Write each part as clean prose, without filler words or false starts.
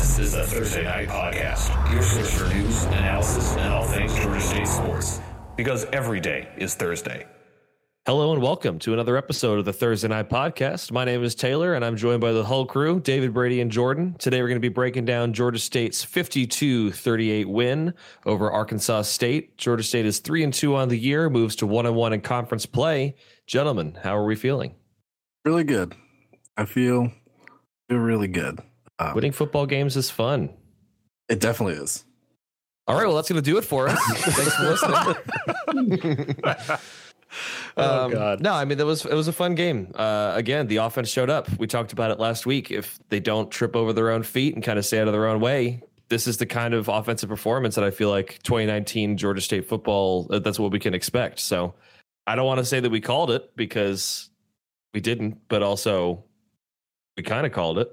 This is the Thursday Night Podcast, your source for news, analysis, and all things Georgia State sports, because every day is Thursday. Hello and welcome to another episode of the Thursday Night Podcast. My name is Taylor, and I'm joined by the whole crew, David, Brady, and Jordan. Today we're going to be breaking down Georgia State's 52-38 win over Arkansas State. Georgia State is 3-2 on the year, moves to 1-1 in conference play. Gentlemen, how are we feeling? Really good. I feel really good. Winning football games is fun. It definitely is. All right, well, that's going to do it for us. Thanks for listening. No, I mean, it was a fun game. Again, the offense showed up. We talked about it last week. If they don't trip over their own feet and kind of stay out of their own way, this is the kind of offensive performance that I feel like 2019 Georgia State football, that's what we can expect. So I don't want to say that we called it, because we didn't, but also we kind of called it.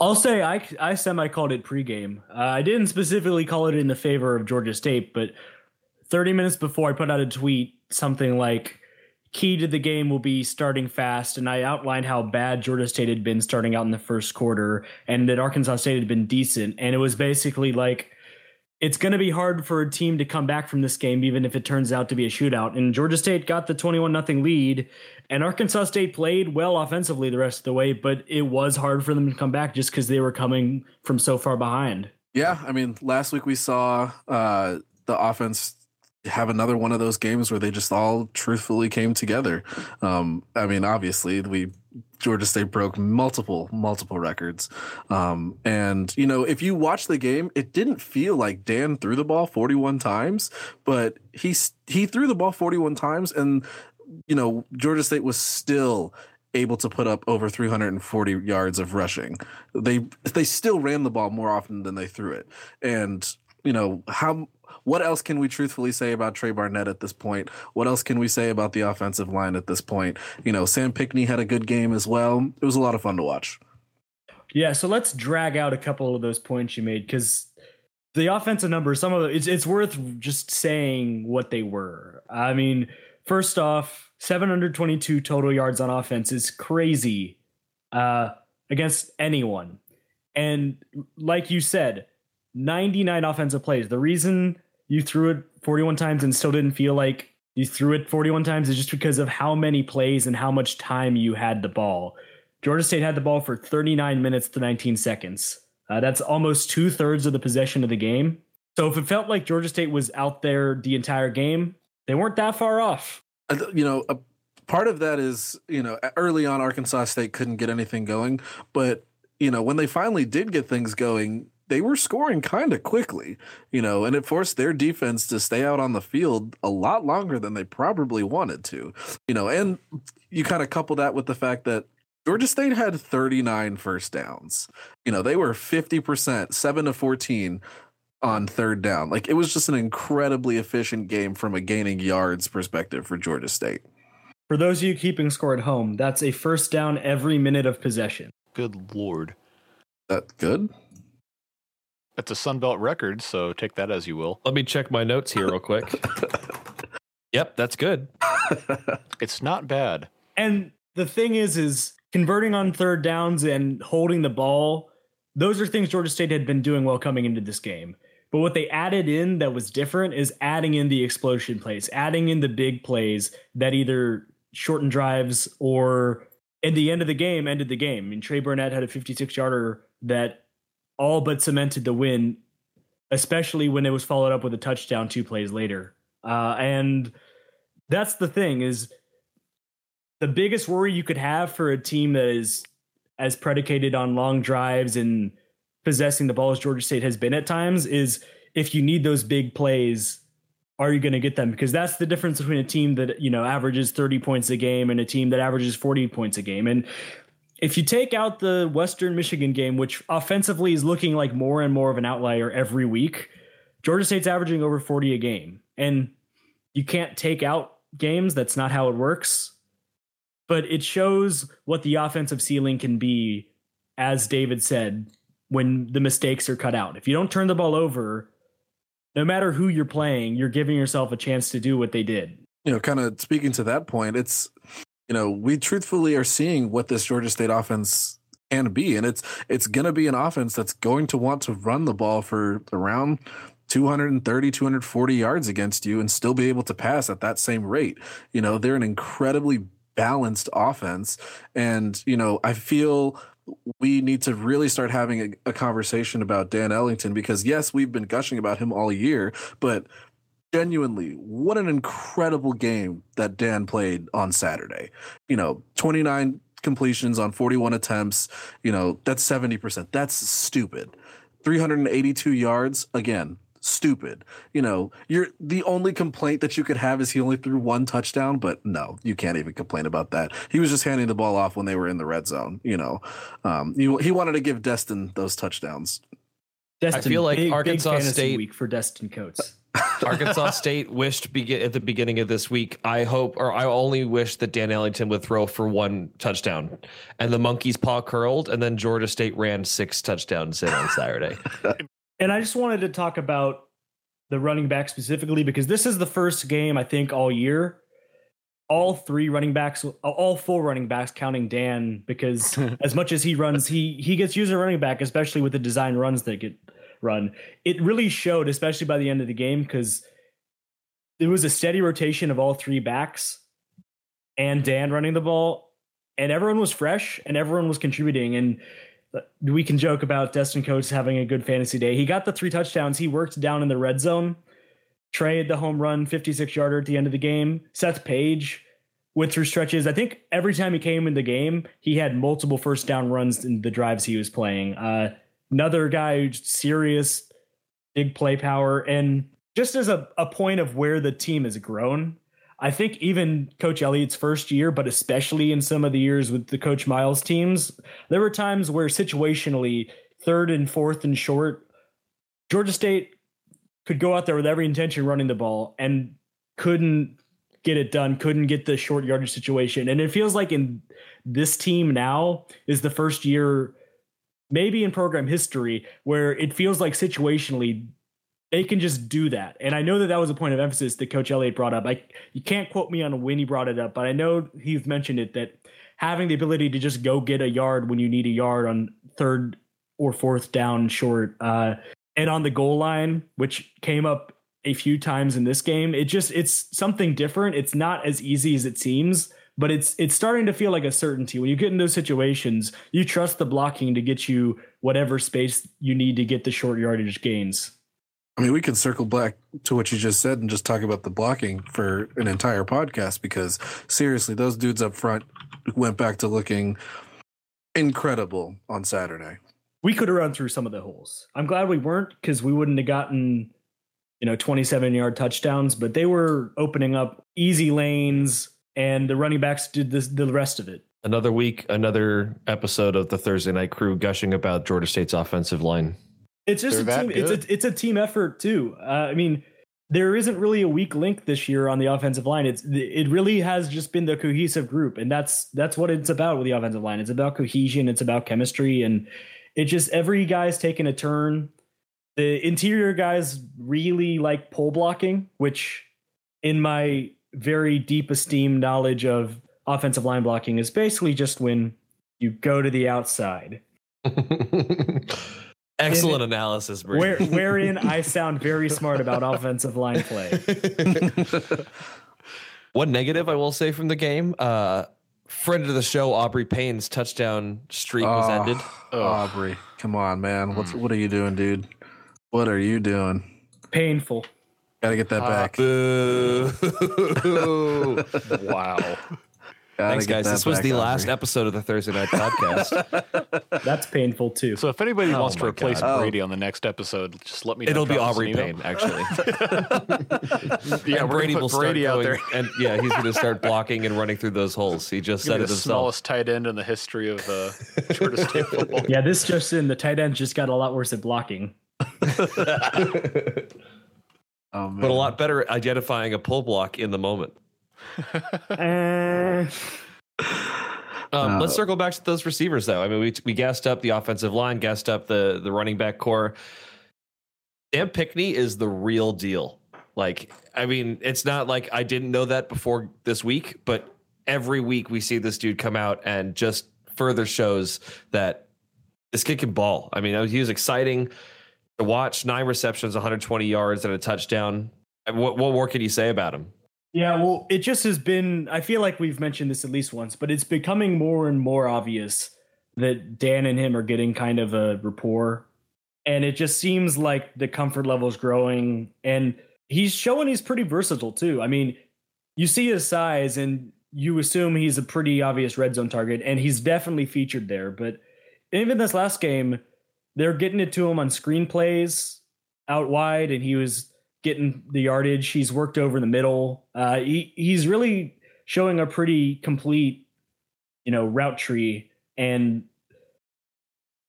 I'll say I semi-called it pregame. I didn't specifically call it in the favor of Georgia State, but 30 minutes before I put out a tweet, something like, key to the game will be starting fast. And I outlined how bad Georgia State had been starting out in the first quarter and that Arkansas State had been decent. And it was basically like, it's going to be hard for a team to come back from this game, even if it turns out to be a shootout. And Georgia State got the 21-0 lead, and Arkansas State played well offensively the rest of the way, but it was hard for them to come back just because they were coming from so far behind. Yeah, I mean, last week we saw the offense have another one of those games where they just all truthfully came together. I mean, obviously, Georgia State broke multiple records. And, you know, if you watch the game, it didn't feel like Dan threw the ball 41 times, but he threw the ball 41 times. And, you know, Georgia State was still able to put up over 340 yards of rushing. They still ran the ball more often than they threw it. And, you know, what else can we truthfully say about Trey Barnett at this point? What else can we say about the offensive line at this point? You know, Sam Pickney had a good game as well. It was a lot of fun to watch. Yeah, so let's drag out a couple of those points you made, because the offensive numbers, some of it, it's worth just saying what they were. I mean, first off, 722 total yards on offense is crazy against anyone. And like you said, 99 offensive plays. The reason you threw it 41 times and still didn't feel like you threw it 41 times is just because of how many plays and how much time you had the ball. Georgia State had the ball for 39 minutes to 19 seconds. That's almost 2/3 of the possession of the game. So if it felt like Georgia State was out there the entire game, they weren't that far off. You know, a part of that is, you know, early on Arkansas State couldn't get anything going, but you know, when they finally did get things going, they were scoring kind of quickly, you know, and it forced their defense to stay out on the field a lot longer than they probably wanted to, you know, and you kind of couple that with the fact that Georgia State had 39 first downs. You know, they were 50%, 7-14 on third down. Like, it was just an incredibly efficient game from a gaining yards perspective for Georgia State. For those of you keeping score at home, that's a first down every minute of possession. Good Lord. That's good. That's a Sunbelt record, so take that as you will. Let me check my notes here real quick. Yep, that's good. It's not bad. And the thing is converting on third downs and holding the ball, those are things Georgia State had been doing well coming into this game. But what they added in that was different is adding in the explosion plays, adding in the big plays that either shortened drives or at the end of the game ended the game. I mean, Trey Barnett had a 56-yarder that all but cemented the win, especially when it was followed up with a touchdown 2 plays later. And that's the thing, is the biggest worry you could have for a team that is as predicated on long drives and possessing the ball as Georgia State has been at times is, if you need those big plays, are you going to get them? Because that's the difference between a team that, you know, averages 30 points a game and a team that averages 40 points a game. And if you take out the Western Michigan game, which offensively is looking like more and more of an outlier every week, Georgia State's averaging over 40 a game. And you can't take out games. That's not how it works. But it shows what the offensive ceiling can be, as David said, when the mistakes are cut out. If you don't turn the ball over, no matter who you're playing, you're giving yourself a chance to do what they did. You know, kind of speaking to that point, it's, you know, we truthfully are seeing what this Georgia State offense can be. And it's going to be an offense that's going to want to run the ball for around 230, 240 yards against you and still be able to pass at that same rate. You know, they're an incredibly balanced offense. And, you know, I feel we need to really start having a conversation about Dan Ellington, because yes, we've been gushing about him all year, but genuinely, what an incredible game that Dan played on Saturday. You know, 29 completions on 41 attempts, you know, that's 70%. That's stupid. 382 yards, again, stupid. You know, you're the only complaint that you could have is he only threw one touchdown, but no, you can't even complain about that. He was just handing the ball off when they were in the red zone. You know, he wanted to give Destin those touchdowns. Destin, I feel like big, Arkansas big State week for Destin Coates. Arkansas State wished at the beginning of this week, I only wish that Dan Ellington would throw for one touchdown, and the monkey's paw curled, and then Georgia State ran 6 touchdowns in on Saturday. And I just wanted to talk about the running back specifically, because this is the first game, I think, all year. All four running backs, counting Dan, because as much as he runs, he gets used as a running back, especially with the design runs that get run. It really showed, especially by the end of the game, because there was a steady rotation of all three backs and Dan running the ball, and everyone was fresh and everyone was contributing. And we can joke about Destin Coates having a good fantasy day. He got the 3 touchdowns. He worked down in the red zone. Trey had the home run 56-yarder at the end of the game. Seth Page went through stretches. I think every time he came in the game, he had multiple first down runs in the drives he was playing. Another guy who's serious, big play power. And just as a point of where the team has grown, I think even Coach Elliott's first year, but especially in some of the years with the Coach Miles teams, there were times where situationally 3rd and 4th and short, Georgia State could go out there with every intention running the ball and couldn't get it done, couldn't get the short yardage situation. And it feels like in this team now is the first year, maybe in program history, where it feels like situationally they can just do that. And I know that was a point of emphasis that Coach Elliott brought up. You can't quote me on when he brought it up, but I know he's mentioned it, that having the ability to just go get a yard when you need a yard on 3rd or 4th down short, and on the goal line, which came up a few times in this game, it's something different. It's not as easy as it seems, but it's starting to feel like a certainty. When you get in those situations, you trust the blocking to get you whatever space you need to get the short yardage gains. I mean, we can circle back to what you just said and just talk about the blocking for an entire podcast, because seriously, those dudes up front went back to looking incredible on Saturday. We could have run through some of the holes. I'm glad we weren't, because we wouldn't have gotten, 27-yard touchdowns, but they were opening up easy lanes, and the running backs did the rest of it. Another week, another episode of the Thursday Night Crew gushing about Georgia State's offensive line. It's just it's a team effort too. I mean, there isn't really a weak link this year on the offensive line. It really has just been the cohesive group, and that's what it's about with the offensive line. It's about cohesion, it's about chemistry, and it just every guy's taking a turn. The interior guys really like pull blocking, which in my very deep esteem knowledge of offensive line blocking is basically just when you go to the outside. Excellent analysis, Brady. Wherein I sound very smart about offensive line play. One negative I will say from the game, friend of the show, Aubrey Payne's touchdown streak was ended. Aubrey, come on, man. What are you doing, dude? What are you doing? Painful. Gotta get that back. Boo. Wow. Thanks, guys. This was the last episode of the Thursday Night Podcast. That's painful, too. So if anybody wants to replace Brady on the next episode, just let me know. It'll be Aubrey Payne, actually. Yeah, Brady will start Brady out there. And yeah, he's going to start blocking and running through those holes. He just said it himself. The smallest tight end in the history of Georgia State football. Yeah, this just in. The tight end just got a lot worse at blocking. But a lot better at identifying a pull block in the moment. Let's circle back to those receivers, though. I mean, we gassed up the offensive line, gassed up the running back core. Sam Pickney is the real deal. Like, I mean, it's not like I didn't know that before this week, but every week we see this dude come out and just further shows that this kid can ball. I mean, he was exciting to watch. 9 receptions, 120 yards, and a touchdown. What more could you say about him? Yeah, well, it just has been, I feel like we've mentioned this at least once, but it's becoming more and more obvious that Dan and him are getting kind of a rapport. And it just seems like the comfort level is growing. And he's showing he's pretty versatile, too. I mean, you see his size and you assume he's a pretty obvious red zone target. And he's definitely featured there. But even this last game, they're getting it to him on screen plays out wide. And he was getting the yardage. He's worked over the middle. He's really showing a pretty complete, route tree. And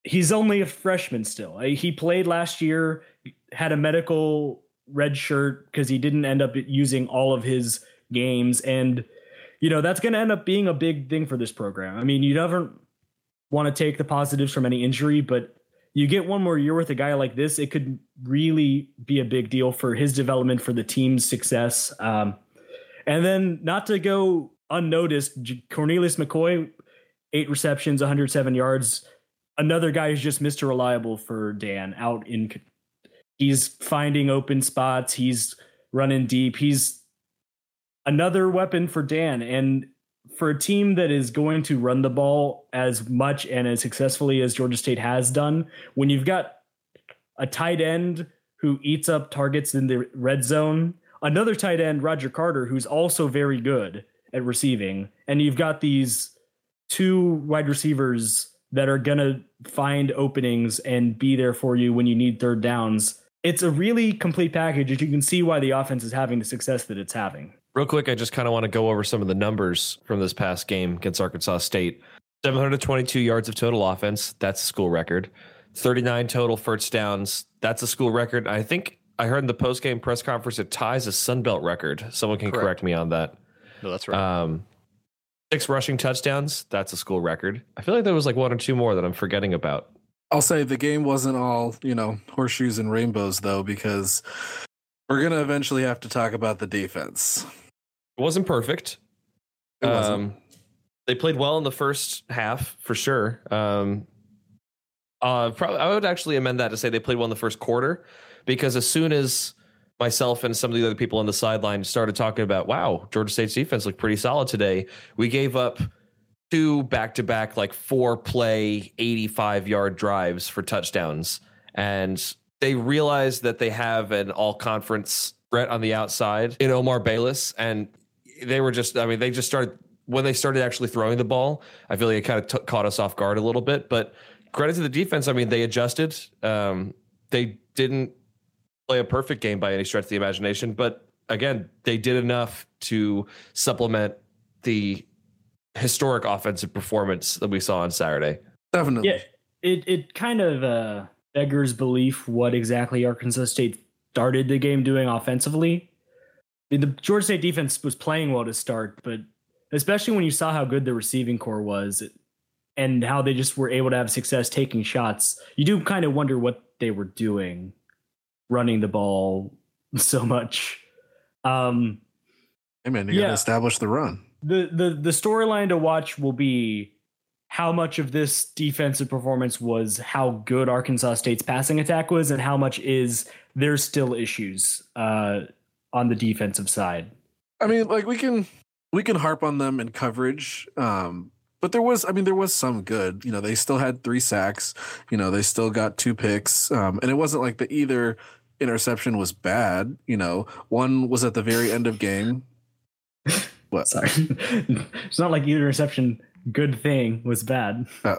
he's only a freshman still. He played last year, had a medical red shirt because he didn't end up using all of his games. And, that's going to end up being a big thing for this program. I mean, you never want to take the positives from any injury, but you get one more year with a guy like this, it could really be a big deal for his development, for the team's success. And then not to go unnoticed, Cornelius McCoy, 8 receptions, 107 yards. Another guy who's just Mr. Reliable for Dan out in. He's finding open spots. He's running deep. He's another weapon for Dan. And for a team that is going to run the ball as much and as successfully as Georgia State has done, when you've got a tight end who eats up targets in the red zone, another tight end, Roger Carter, who's also very good at receiving, and you've got these 2 wide receivers that are going to find openings and be there for you when you need third downs. It's a really complete package. You can see why the offense is having the success that it's having. Real quick, I just kind of want to go over some of the numbers from this past game against Arkansas State. 722 yards of total offense. That's a school record. 39 total first downs. That's a school record. I think I heard in the post-game press conference it ties a Sun Belt record. Someone can correct me on that. No, that's right. 6 rushing touchdowns. That's a school record. I feel like there was like 1 or 2 more that I'm forgetting about. I'll say the game wasn't all, horseshoes and rainbows, though, because we're going to eventually have to talk about the defense. It wasn't perfect. It wasn't. They played well in the first half for sure. I would actually amend that to say they played well in the first quarter, because as soon as myself and some of the other people on the sideline started talking about, wow, Georgia State's defense looked pretty solid today, we gave up 2 back-to-back, 4-play, 85-yard drives for touchdowns. And they realized that they have an all-conference threat on the outside in Omar Bayless, and they were just, they just started, when they started actually throwing the ball, I feel like it kind of caught us off guard a little bit, but credit to the defense. They adjusted. They didn't play a perfect game by any stretch of the imagination, but again, they did enough to supplement the historic offensive performance that we saw on Saturday. Definitely. Yeah, it kind of beggars belief what exactly Arkansas State started the game doing offensively. The Georgia State defense was playing well to start, but especially when you saw how good the receiving corps was and how they just were able to have success taking shots, you do kind of wonder what they were doing, running the ball so much. You got to establish the run. The storyline to watch will be how much of this defensive performance was how good Arkansas State's passing attack was and how much is there's still issues on the defensive side. We can harp on them in coverage, but there was some good. They still had 3 sacks. They still got 2 picks, and it wasn't like the either interception was bad. One was at the very end of game. What? Sorry, it's not like either interception good thing was bad. Oh.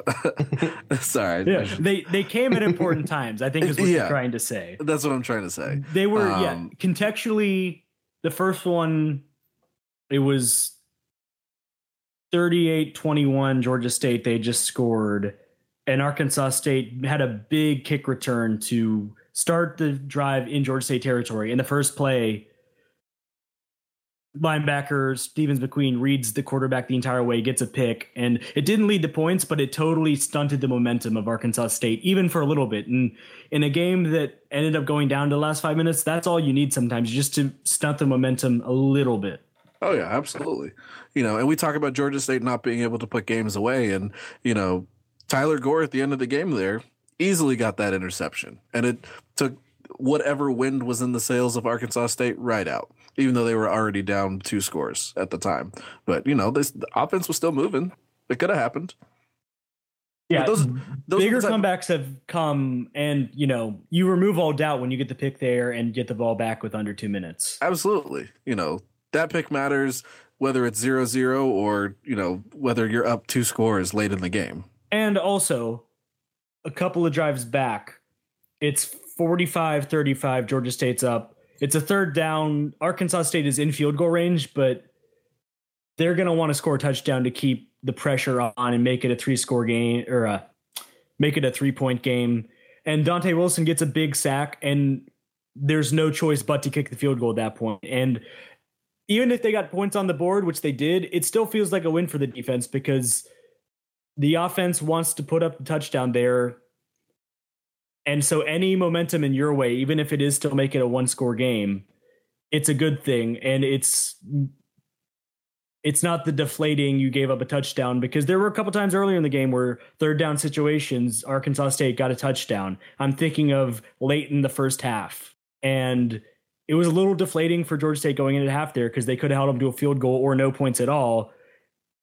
Sorry. Yeah. They came at important times, I think is what you're trying to say. That's what I'm trying to say. They were, contextually, the first one, it was 38-21 Georgia State. They just scored, and Arkansas State had a big kick return to start the drive in Georgia State territory. In the first play, linebacker Stevens McQueen reads the quarterback the entire way, gets a pick, and it didn't lead to points, but it totally stunted the momentum of Arkansas State, even for a little bit. And in a game that ended up going down to the last 5 minutes, that's all you need sometimes, just to stunt the momentum a little bit. Oh, yeah, absolutely. You know, and we talk about Georgia State not being able to put games away. And, you know, Tyler Gore at the end of the game there easily got that interception. And it took whatever wind was in the sails of Arkansas State right out, even though they were already down 2 scores at the time. But, you know, the offense was still moving. It could have happened. Yeah, but those bigger comebacks have come, and, you know, you remove all doubt when you get the pick there and get the ball back with under 2 minutes. Absolutely. You know, that pick matters whether it's 0-0 or, you know, whether you're up 2 scores late in the game. And also, a couple of drives back, it's 45-35, Georgia State's up. It's a third down. Arkansas State is in field goal range, but they're going to want to score a touchdown to keep the pressure on and make it a 3-score game, or make it a 3-point game. And Dante Wilson gets a big sack, and there's no choice but to kick the field goal at that point. And even if they got points on the board, which they did, it still feels like a win for the defense because the offense wants to put up the touchdown there. And so any momentum in your way, even if it is still make it a 1-score game, it's a good thing. And it's not the deflating you gave up a touchdown, because there were a couple times earlier in the game where third down situations, Arkansas State got a touchdown. I'm thinking of late in the first half, and it was a little deflating for Georgia State going into half there because they could have held them to a field goal or no points at all.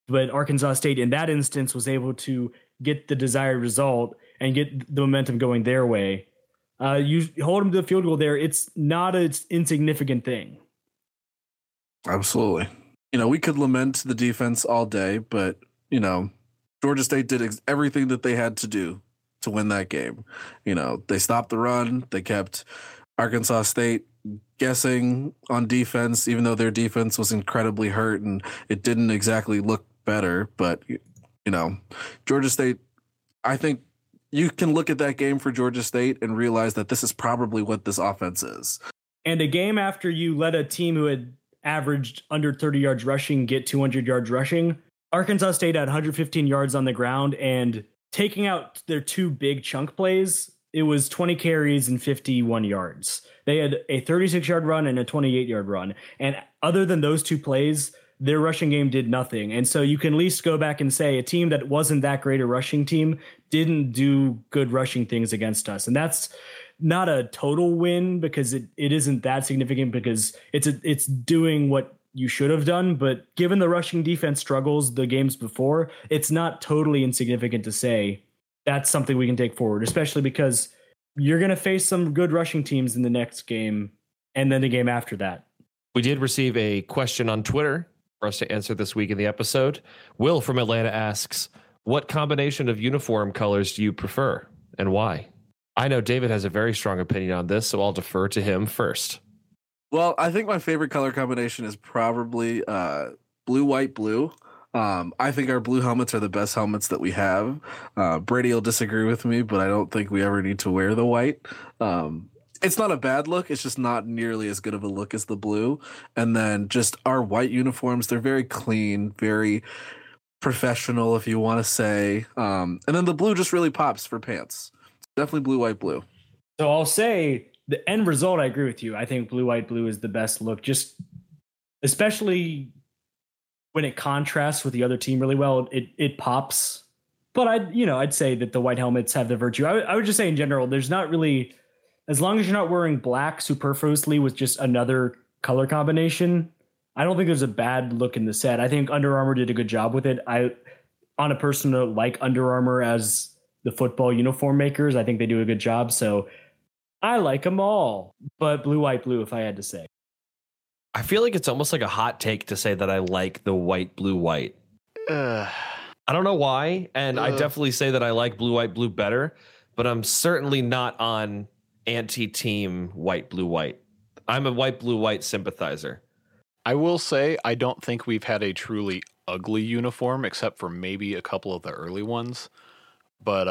But Arkansas State in that instance was able to get the desired result and get the momentum going their way. You hold them to the field goal there. It's not an insignificant thing. Absolutely. You know, we could lament the defense all day, but, you know, Georgia State did everything that they had to do to win that game. You know, they stopped the run. They kept Arkansas State guessing on defense, even though their defense was incredibly hurt and it didn't exactly look better. But, you know, Georgia State, I think you can look at that game for Georgia State and realize that this is probably what this offense is. And a game after you let a team who had averaged under 30 yards rushing get 200 yards rushing, Arkansas State had 115 yards on the ground, and taking out their 2 big chunk plays, it was 20 carries and 51 yards. They had a 36-yard run and a 28-yard run. And other than those 2 plays, their rushing game did nothing. And so you can at least go back and say a team that wasn't that great a rushing team didn't do good rushing things against us. And that's not a total win because it isn't that significant, because it's doing what you should have done. But given the rushing defense struggles the games before, it's not totally insignificant to say that's something we can take forward, especially because you're going to face some good rushing teams in the next game and then the game after that. We did receive a question on Twitter for us to answer this week in the episode. Will from Atlanta asks, what combination of uniform colors do you prefer and why? I know David has a very strong opinion on this, so I'll defer to him first. Well, I think my favorite color combination is probably blue, white, blue. I think our blue helmets are the best helmets that we have. Brady will disagree with me, but I don't think we ever need to wear the white. It's not a bad look. It's just not nearly as good of a look as the blue. And then just our white uniforms, they're very clean, very professional, if you want to say. And then the blue just really pops for pants. Definitely blue, white, blue. So I'll say the end result, I agree with you. I think blue, white, blue is the best look, just especially when it contrasts with the other team really well, it pops. But I'd say that the white helmets have the virtue. I would just say in general, there's not really, as long as you're not wearing black superfluously with just another color combination, I don't think there's a bad look in the set. I think Under Armour did a good job with it. I, on a personal note, like Under Armour as the football uniform makers. I think they do a good job. So I like them all, but blue, white, blue, if I had to say. I feel like it's almost like a hot take to say that I like the white, blue, white. I don't know why, and I definitely say that I like blue, white, blue better, but I'm certainly not on anti-team white, blue, white. I'm a white, blue, white sympathizer. I will say I don't think we've had a truly ugly uniform, except for maybe a couple of the early ones. But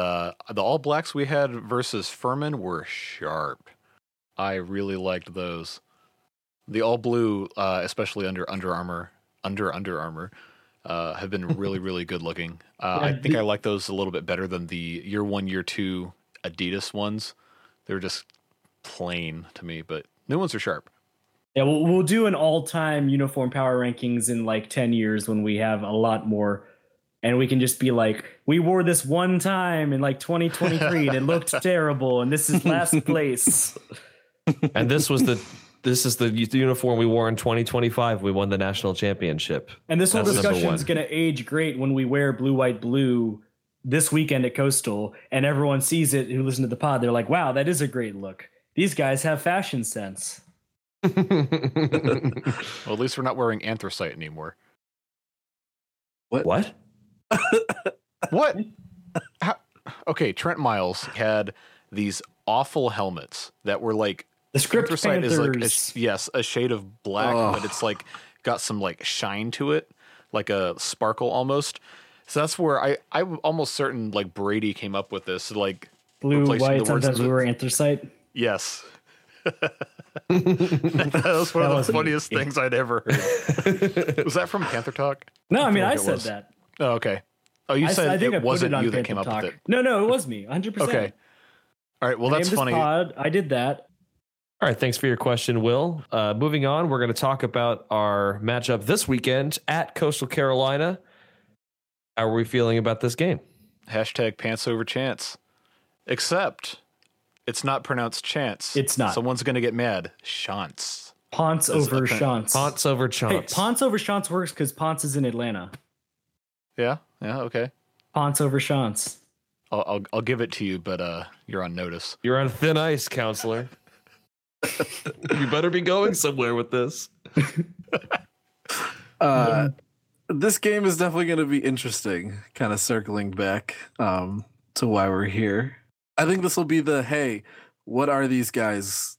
the All Blacks we had versus Furman were sharp. I really liked those. The all blue, especially under Under Armour, have been really, really good looking. I think I like those a little bit better than the year 1, year 2 Adidas ones. They were just plain to me, but new ones are sharp. Yeah, we'll do an all-time uniform power rankings in like 10 years when we have a lot more. And we can just be like, we wore this one time in like 2023 and it looked terrible. And this is last place. And this is the uniform we wore in 2025. We won the national championship. And this whole discussion is going to age great when we wear blue, white, blue this weekend at Coastal. And everyone sees it who listen to the pod. They're like, wow, that is a great look. These guys have fashion sense. Well, at least we're not wearing anthracite anymore. What? What? How? Okay, Trent Miles had these awful helmets that were like the script anthracite Panthers. Is like a shade of black, but it's like got some like shine to it, like a sparkle almost. So that's where I'm almost certain like Brady came up with this, like blue, white, sometimes we were anthracite. Yes. That was one of the funniest things I'd ever heard. Was that from Panther Talk? No, I mean I said that. Oh, okay. Oh, you said it wasn't you that came up with it. No, it was me, 100%. Okay. All right, well, that's funny. I did that. All right, thanks for your question, Will. Moving on, we're going to talk about our matchup this weekend at Coastal Carolina. How are we feeling about this game? Hashtag pants over chance. Except it's not pronounced chance. It's not. Someone's going to get mad. Chance. Ponce over Chance. Ponce over Chance. Hey, Ponce over Chance works because Ponce is in Atlanta. Yeah, okay. Ponce over Chance. I'll give it to you, but you're on notice. You're on thin ice, counselor. You better be going somewhere with this. This game is definitely going to be interesting, kind of circling back to why we're here. I think this will be the, hey, what are these guys'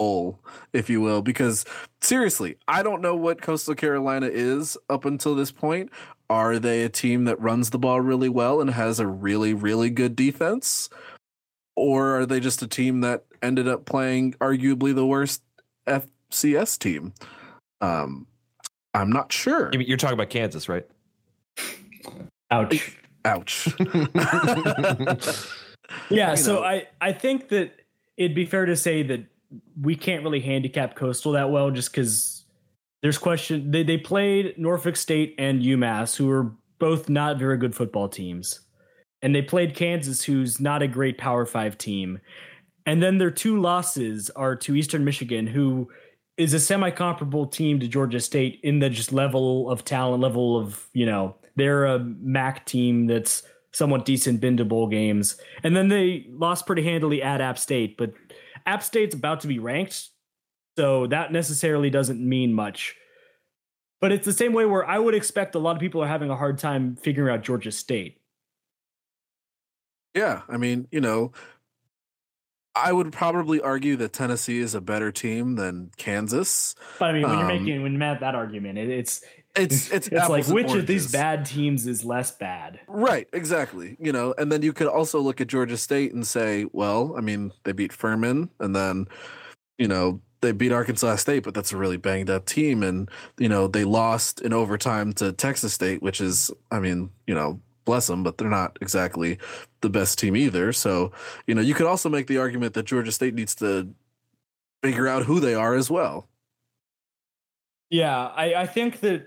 goal, if you will? Because, seriously, I don't know what Coastal Carolina is up until this point. Are they a team that runs the ball really well and has a really, really good defense? Or are they just a team that ended up playing arguably the worst FCS team? I'm not sure. You're talking about Kansas, right? Ouch. Yeah, so I think that it'd be fair to say that we can't really handicap Coastal that well just because there's question. They played Norfolk State and UMass, who are both not very good football teams. And they played Kansas, who's not a great Power 5 team. And then their two losses are to Eastern Michigan, who is a semi-comparable team to Georgia State in the just level of talent, level of, they're a MAC team that's somewhat decent, been to bowl games. And then they lost pretty handily at App State, but App State's about to be ranked, so that necessarily doesn't mean much. But it's the same way where I would expect a lot of people are having a hard time figuring out Georgia State. Yeah, I mean, I would probably argue that Tennessee is a better team than Kansas. But I mean, when you make that argument, it's like which of these bad teams is less bad? Right, exactly. And then you could also look at Georgia State and say, well, I mean, they beat Furman, and then they beat Arkansas State, but that's a really banged up team, and they lost in overtime to Texas State, which is, I mean, bless them, but they're not exactly the best team either. So, you could also make the argument that Georgia State needs to figure out who they are as well. Yeah, I think that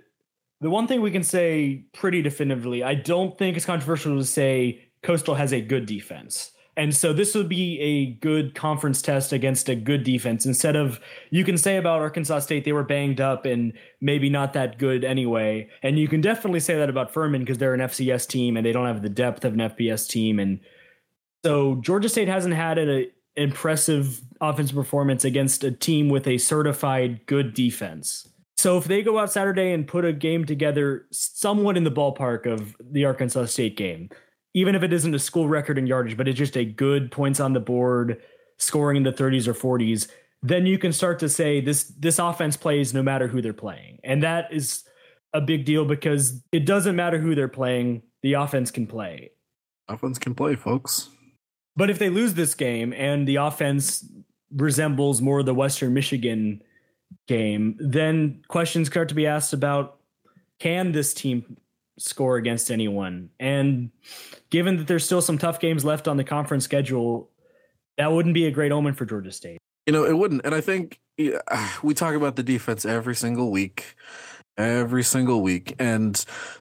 the one thing we can say pretty definitively, I don't think it's controversial to say Coastal has a good defense. And so this would be a good conference test against a good defense instead of you can say about Arkansas State, they were banged up and maybe not that good anyway. And you can definitely say that about Furman because they're an FCS team and they don't have the depth of an FBS team. And so Georgia State hasn't had an impressive offensive performance against a team with a certified good defense. So if they go out Saturday and put a game together somewhat in the ballpark of the Arkansas State game, even if it isn't a school record in yardage, but it's just a good points on the board, scoring in the 30s or 40s, then you can start to say this offense plays no matter who they're playing. And that is a big deal because it doesn't matter who they're playing. The offense can play. Offense can play, folks. But if they lose this game and the offense resembles more of the Western Michigan game, then questions start to be asked about can this team score against anyone? And given that there's still some tough games left on the conference schedule, that wouldn't be a great omen for Georgia State. You know, it wouldn't. And I think we talk about the defense every single week. And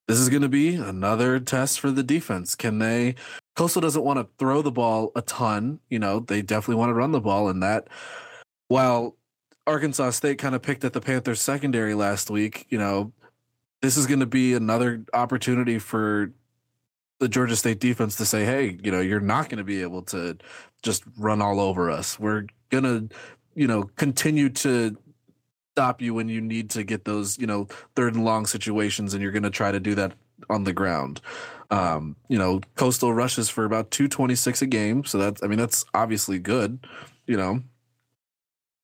this is going to be another test for the defense. Coastal doesn't want to throw the ball a ton. You know, they definitely want to run the ball, and that while Arkansas State kind of picked at the Panthers secondary last week, you know, this is going to be another opportunity for the Georgia State defense to say, hey, you know, you're not going to be able to just run all over us. We're going to, you know, continue to stop you when you need to get those, you know, third and long situations, and you're going to try to do that on the ground. You know, Coastal rushes for about 226 a game. So that's obviously good, you know,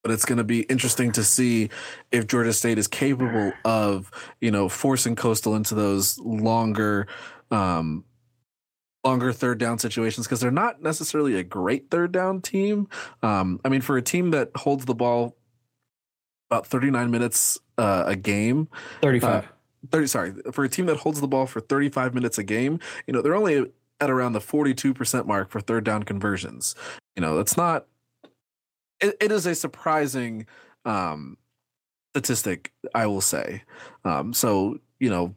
but it's going to be interesting to see if Georgia State is capable of, you know, forcing Coastal into those longer third down situations, because they're not necessarily a great third down team. I mean, for a team that holds the ball about 39 minutes a game, 35 minutes a game, you know, they're only at around the 42% mark for third down conversions. You know, that's not, it is a surprising statistic, I will say. So, you know,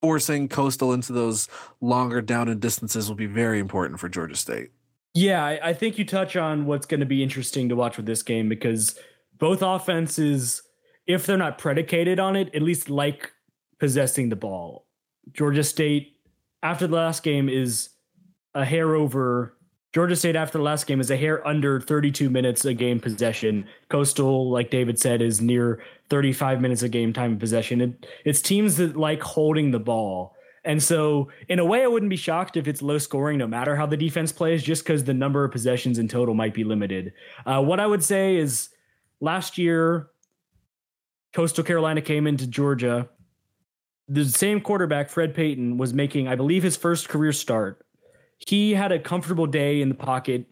forcing Coastal into those longer down and distances will be very important for Georgia State. Yeah, I think you touch on what's going to be interesting to watch with this game, because both offenses, if they're not predicated on it, at least like possessing the ball. Georgia State after the last game is a hair under 32 minutes a game possession. Coastal, like David said, is near 35 minutes a game time possession. It's teams that like holding the ball. And so in a way, I wouldn't be shocked if it's low scoring, no matter how the defense plays, just because the number of possessions in total might be limited. What I would say is last year, Coastal Carolina came into Georgia. The same quarterback, Fred Payton, was making, I believe, his first career start. He had a comfortable day in the pocket.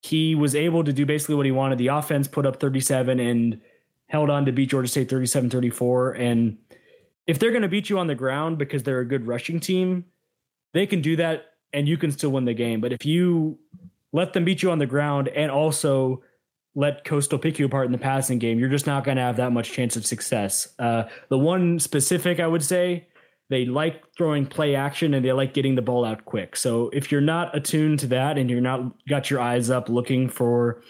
He was able to do basically what he wanted. The offense put up 37 and held on to beat Georgia State 37-34. And if they're going to beat you on the ground because they're a good rushing team, they can do that and you can still win the game. But if you let them beat you on the ground and also let Coastal pick you apart in the passing game, you're just not going to have that much chance of success. The one specific, I would say, they like throwing play action and they like getting the ball out quick. So if you're not attuned to that and you're not got your eyes up looking for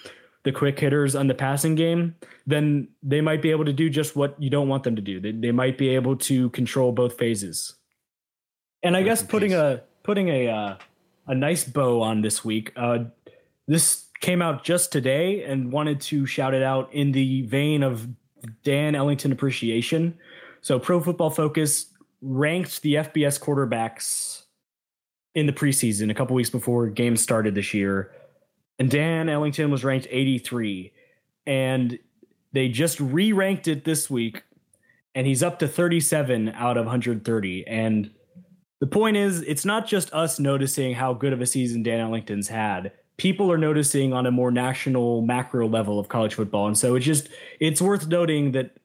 the quick hitters on the passing game, then they might be able to do just what you don't want them to do. They might be able to control both phases. And I guess putting a nice bow on this week, this came out just today, and wanted to shout it out in the vein of Dan Ellington appreciation. So Pro Football Focus ranked the FBS quarterbacks in the preseason a couple weeks before games started this year. And Dan Ellington was ranked 83, and they just re-ranked it this week, and he's up to 37 out of 130. And the point is, it's not just us noticing how good of a season Dan Ellington's had. People are noticing on a more national macro level of college football. And so it's worth noting that,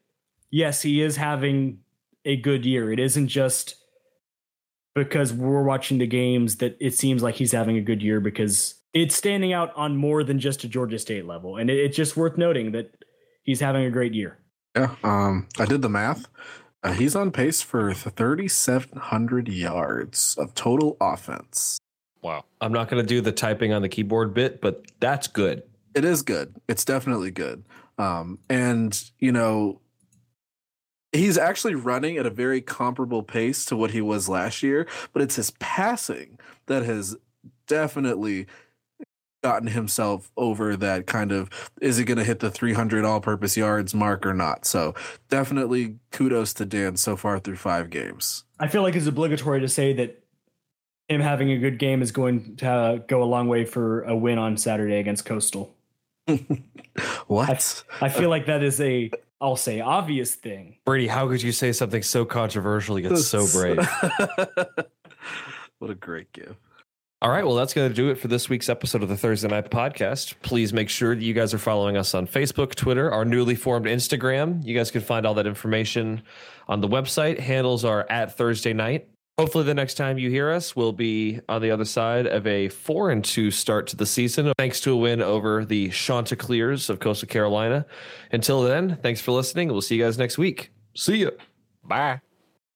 yes, he is having a good year. It isn't just because we're watching the games that it seems like he's having a good year, because it's standing out on more than just a Georgia State level. And it's just worth noting that he's having a great year. Yeah. I did the math. He's on pace for 3,700 yards of total offense. Wow. I'm not going to do the typing on the keyboard bit, but that's good. It is good. It's definitely good. And, you know, he's actually running at a very comparable pace to what he was last year, but it's his passing that has definitely gotten himself over that kind of, is he going to hit the 300 all-purpose yards mark or not? So definitely kudos to Dan so far through 5 games. I feel like it's obligatory to say that him having a good game is going to go a long way for a win on Saturday against Coastal. What? I feel like that is obvious thing. Brady, how could you say something so controversial? Yet so brave. What a great gift. All right, well, that's going to do it for this week's episode of the Thursday Night Podcast. Please make sure that you guys are following us on Facebook, Twitter, our newly formed Instagram. You guys can find all that information on the website. Handles are @ThursdayNight. Hopefully the next time you hear us, we'll be on the other side of a 4-2 start to the season, thanks to a win over the Chanticleers of Coastal Carolina. Until then, thanks for listening. We'll see you guys next week. See ya. Bye.